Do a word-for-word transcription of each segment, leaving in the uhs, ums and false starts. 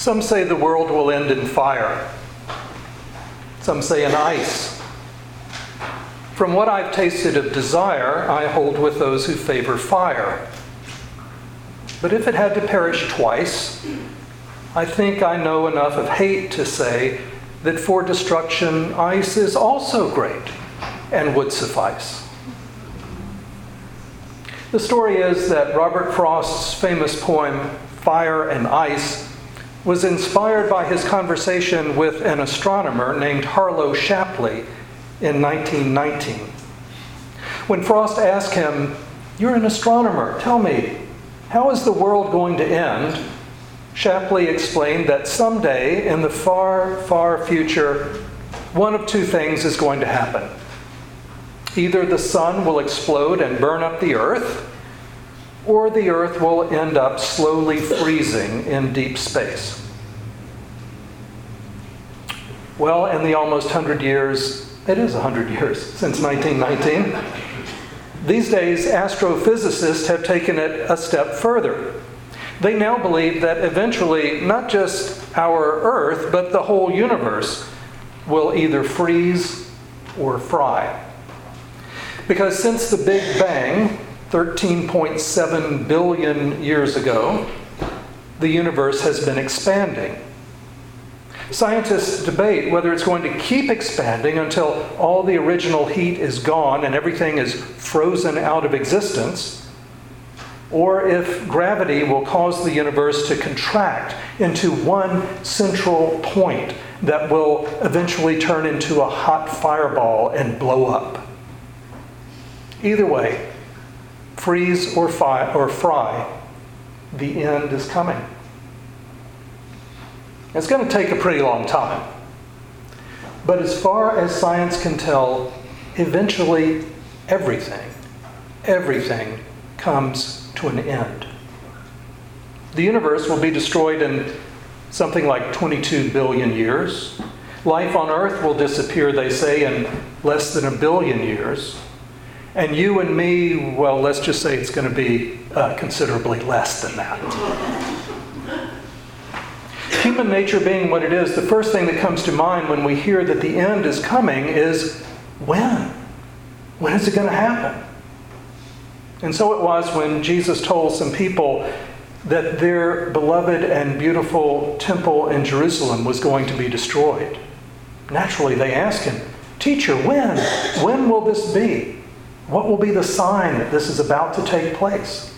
Some say the world will end in fire. Some say in ice. From what I've tasted of desire, I hold with those who favor fire. But if it had to perish twice, I think I know enough of hate to say that for destruction, ice is also great and would suffice. The story is that Robert Frost's famous poem, Fire and Ice, was inspired by his conversation with an astronomer named Harlow Shapley in nineteen nineteen. When Frost asked him, "You're an astronomer, tell me, how is the world going to end?" Shapley explained that someday in the far, far future, one of two things is going to happen. Either the sun will explode and burn up the earth, or the earth will end up slowly freezing in deep space. Well, in the almost one hundred years, it is one hundred years since nineteen nineteen, these days astrophysicists have taken it a step further. They now believe that eventually not just our earth, but the whole universe will either freeze or fry. Because since the Big Bang, thirteen point seven billion years ago, the universe has been expanding. Scientists debate whether it's going to keep expanding until all the original heat is gone and everything is frozen out of existence, or if gravity will cause the universe to contract into one central point that will eventually turn into a hot fireball and blow up. Either way, freeze or fry, or fry, the end is coming. It's going to take a pretty long time. But as far as science can tell, eventually everything, everything comes to an end. The universe will be destroyed in something like twenty-two billion years. Life on Earth will disappear, they say, in less than a billion years. And you and me, well, let's just say it's going to be uh, considerably less than that. Human nature being what it is, the first thing that comes to mind when we hear that the end is coming is, when? When is it going to happen? And so it was when Jesus told some people that their beloved and beautiful temple in Jerusalem was going to be destroyed. Naturally, they asked him, "Teacher, when? When will this be? What will be the sign that this is about to take place?"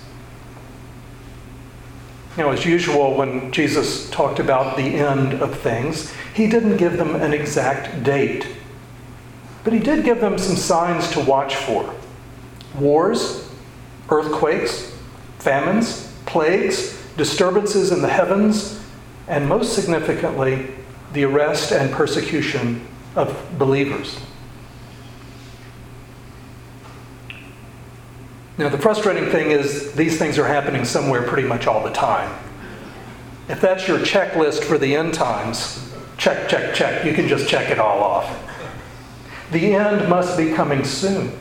Now, as usual, when Jesus talked about the end of things, he didn't give them an exact date. But he did give them some signs to watch for. Wars, earthquakes, famines, plagues, disturbances in the heavens, and most significantly, the arrest and persecution of believers. Now, the frustrating thing is these things are happening somewhere pretty much all the time. If that's your checklist for the end times, check, check, check. You can just check it all off. The end must be coming soon.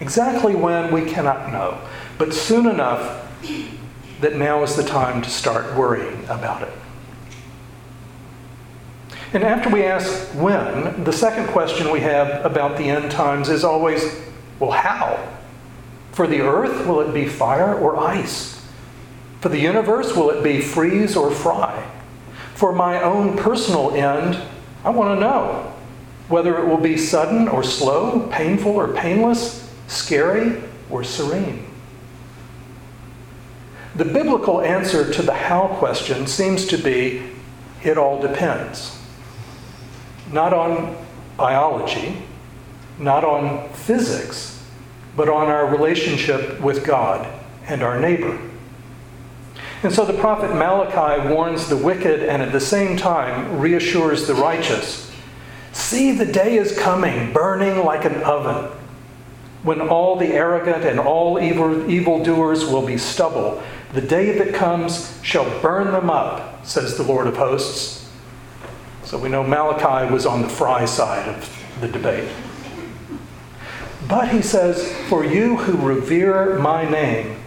Exactly when, we cannot know. But soon enough that now is the time to start worrying about it. And after we ask when, the second question we have about the end times is always, well, how? For the earth, will it be fire or ice? For the universe, will it be freeze or fry? For my own personal end, I want to know whether it will be sudden or slow, painful or painless, scary or serene. The biblical answer to the how question seems to be, it all depends. Not on biology, not on physics, but on our relationship with God and our neighbor. And so the prophet Malachi warns the wicked and at the same time reassures the righteous. See, the day is coming, burning like an oven, when all the arrogant and all evil evildoers will be stubble. The day that comes shall burn them up, says the Lord of hosts. So we know Malachi was on the fry side of the debate. But he says, for you who revere my name,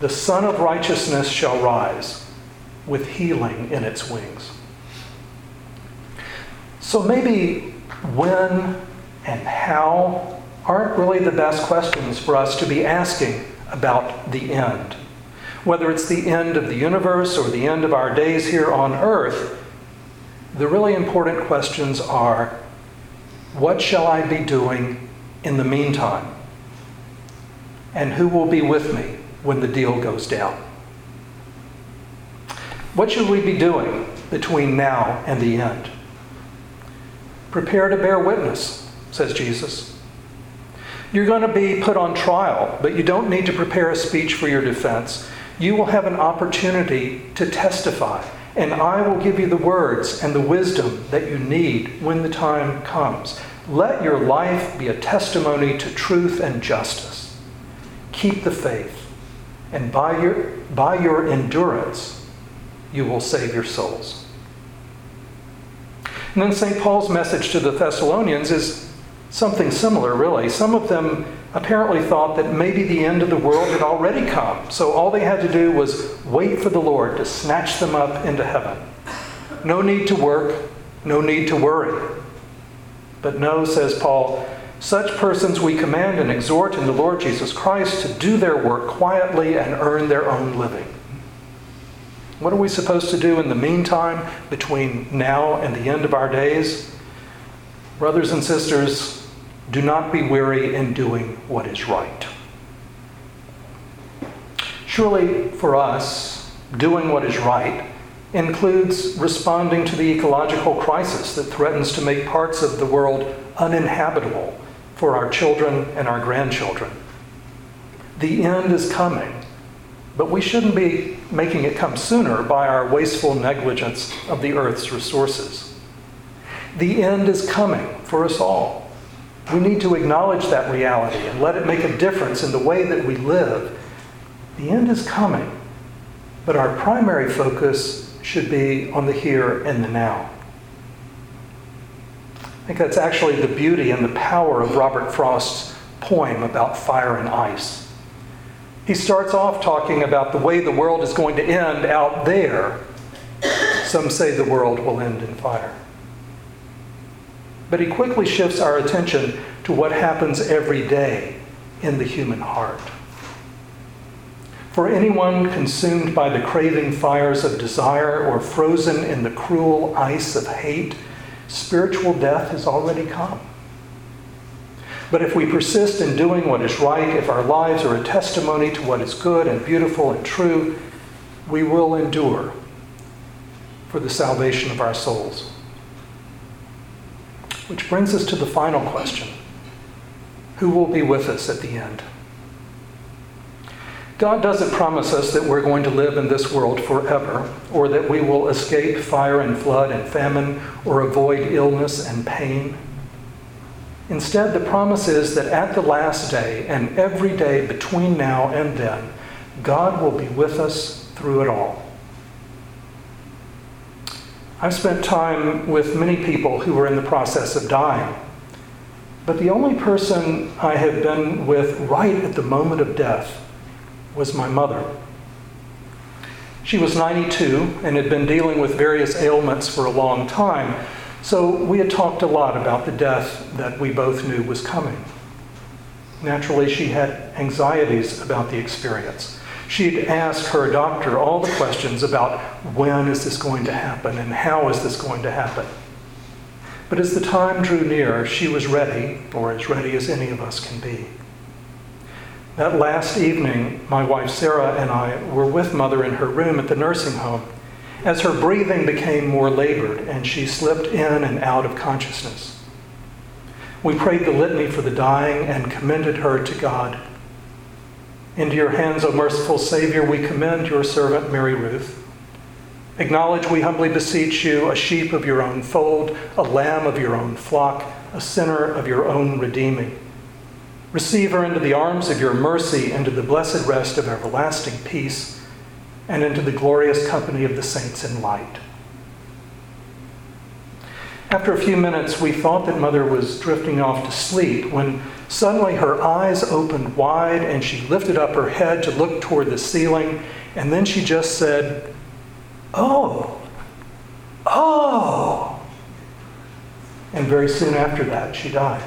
the Son of Righteousness shall rise. with healing in its wings. So maybe when and how aren't really the best questions for us to be asking about the end. Whether it's the end of the universe or the end of our days here on earth, the really important questions are, what shall I be doing in the meantime? And who will be with me when the deal goes down? What should we be doing between now and the end? Prepare to bear witness, says Jesus. You're going to be put on trial, but you don't need to prepare a speech for your defense. You will have an opportunity to testify, and I will give you the words and the wisdom that you need when the time comes. Let your life be a testimony to truth and justice. Keep the faith, and by your, by your endurance, you will save your souls. And then Saint Paul's message to the Thessalonians is something similar, really. Some of them apparently thought that maybe the end of the world had already come, so all they had to do was wait for the Lord to snatch them up into heaven. No need to work, no need to worry. But no, says Paul, such persons we command and exhort in the Lord Jesus Christ to do their work quietly and earn their own living. What are we supposed to do in the meantime, between now and the end of our days? Brothers and sisters, do not be weary in doing what is right. Surely for us, doing what is right includes responding to the ecological crisis that threatens to make parts of the world uninhabitable for our children and our grandchildren. The end is coming, but we shouldn't be making it come sooner by our wasteful negligence of the earth's resources. The end is coming for us all. We need to acknowledge that reality and let it make a difference in the way that we live. The end is coming, but our primary focus should be on the here and the now. I think that's actually the beauty and the power of Robert Frost's poem about fire and ice. He starts off talking about the way the world is going to end out there. Some say the world will end in fire. But he quickly shifts our attention to what happens every day in the human heart. For anyone consumed by the craving fires of desire or frozen in the cruel ice of hate, spiritual death has already come. But if we persist in doing what is right, if our lives are a testimony to what is good and beautiful and true, we will endure for the salvation of our souls. Which brings us to the final question. Who will be with us at the end? God doesn't promise us that we're going to live in this world forever, or that we will escape fire and flood and famine, or avoid illness and pain. Instead, the promise is that at the last day and every day between now and then, God will be with us through it all. I've spent time with many people who were in the process of dying, but the only person I have been with right at the moment of death was my mother. She was ninety-two and had been dealing with various ailments for a long time, so we had talked a lot about the death that we both knew was coming. Naturally, she had anxieties about the experience. She'd asked her doctor all the questions about when is this going to happen and how is this going to happen. But as the time drew near, she was ready, or as ready as any of us can be. That last evening, my wife Sarah and I were with Mother in her room at the nursing home as her breathing became more labored and she slipped in and out of consciousness. We prayed the litany for the dying and commended her to God. Into your hands, O merciful Savior, we commend your servant Mary Ruth. Acknowledge, we humbly beseech you, a sheep of your own fold, a lamb of your own flock, a sinner of your own redeeming. Receive her into the arms of your mercy, into the blessed rest of everlasting peace, and into the glorious company of the saints in light. After a few minutes, we thought that Mother was drifting off to sleep when suddenly her eyes opened wide and she lifted up her head to look toward the ceiling, and then she just said, oh, oh. And very soon after that, she died.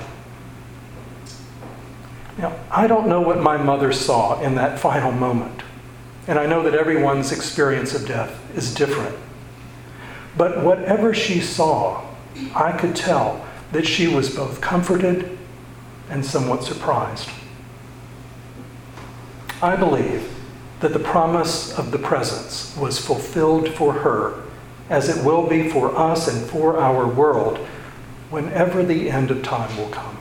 Now, I don't know what my mother saw in that final moment. And I know that everyone's experience of death is different. But whatever she saw, I could tell that she was both comforted and somewhat surprised. I believe that the promise of the presence was fulfilled for her, as it will be for us and for our world, whenever the end of time will come.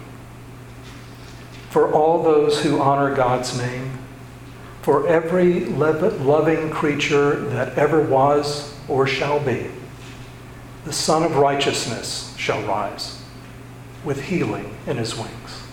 For all those who honor God's name, for every loving creature that ever was or shall be, the Son of Righteousness shall rise with healing in his wings.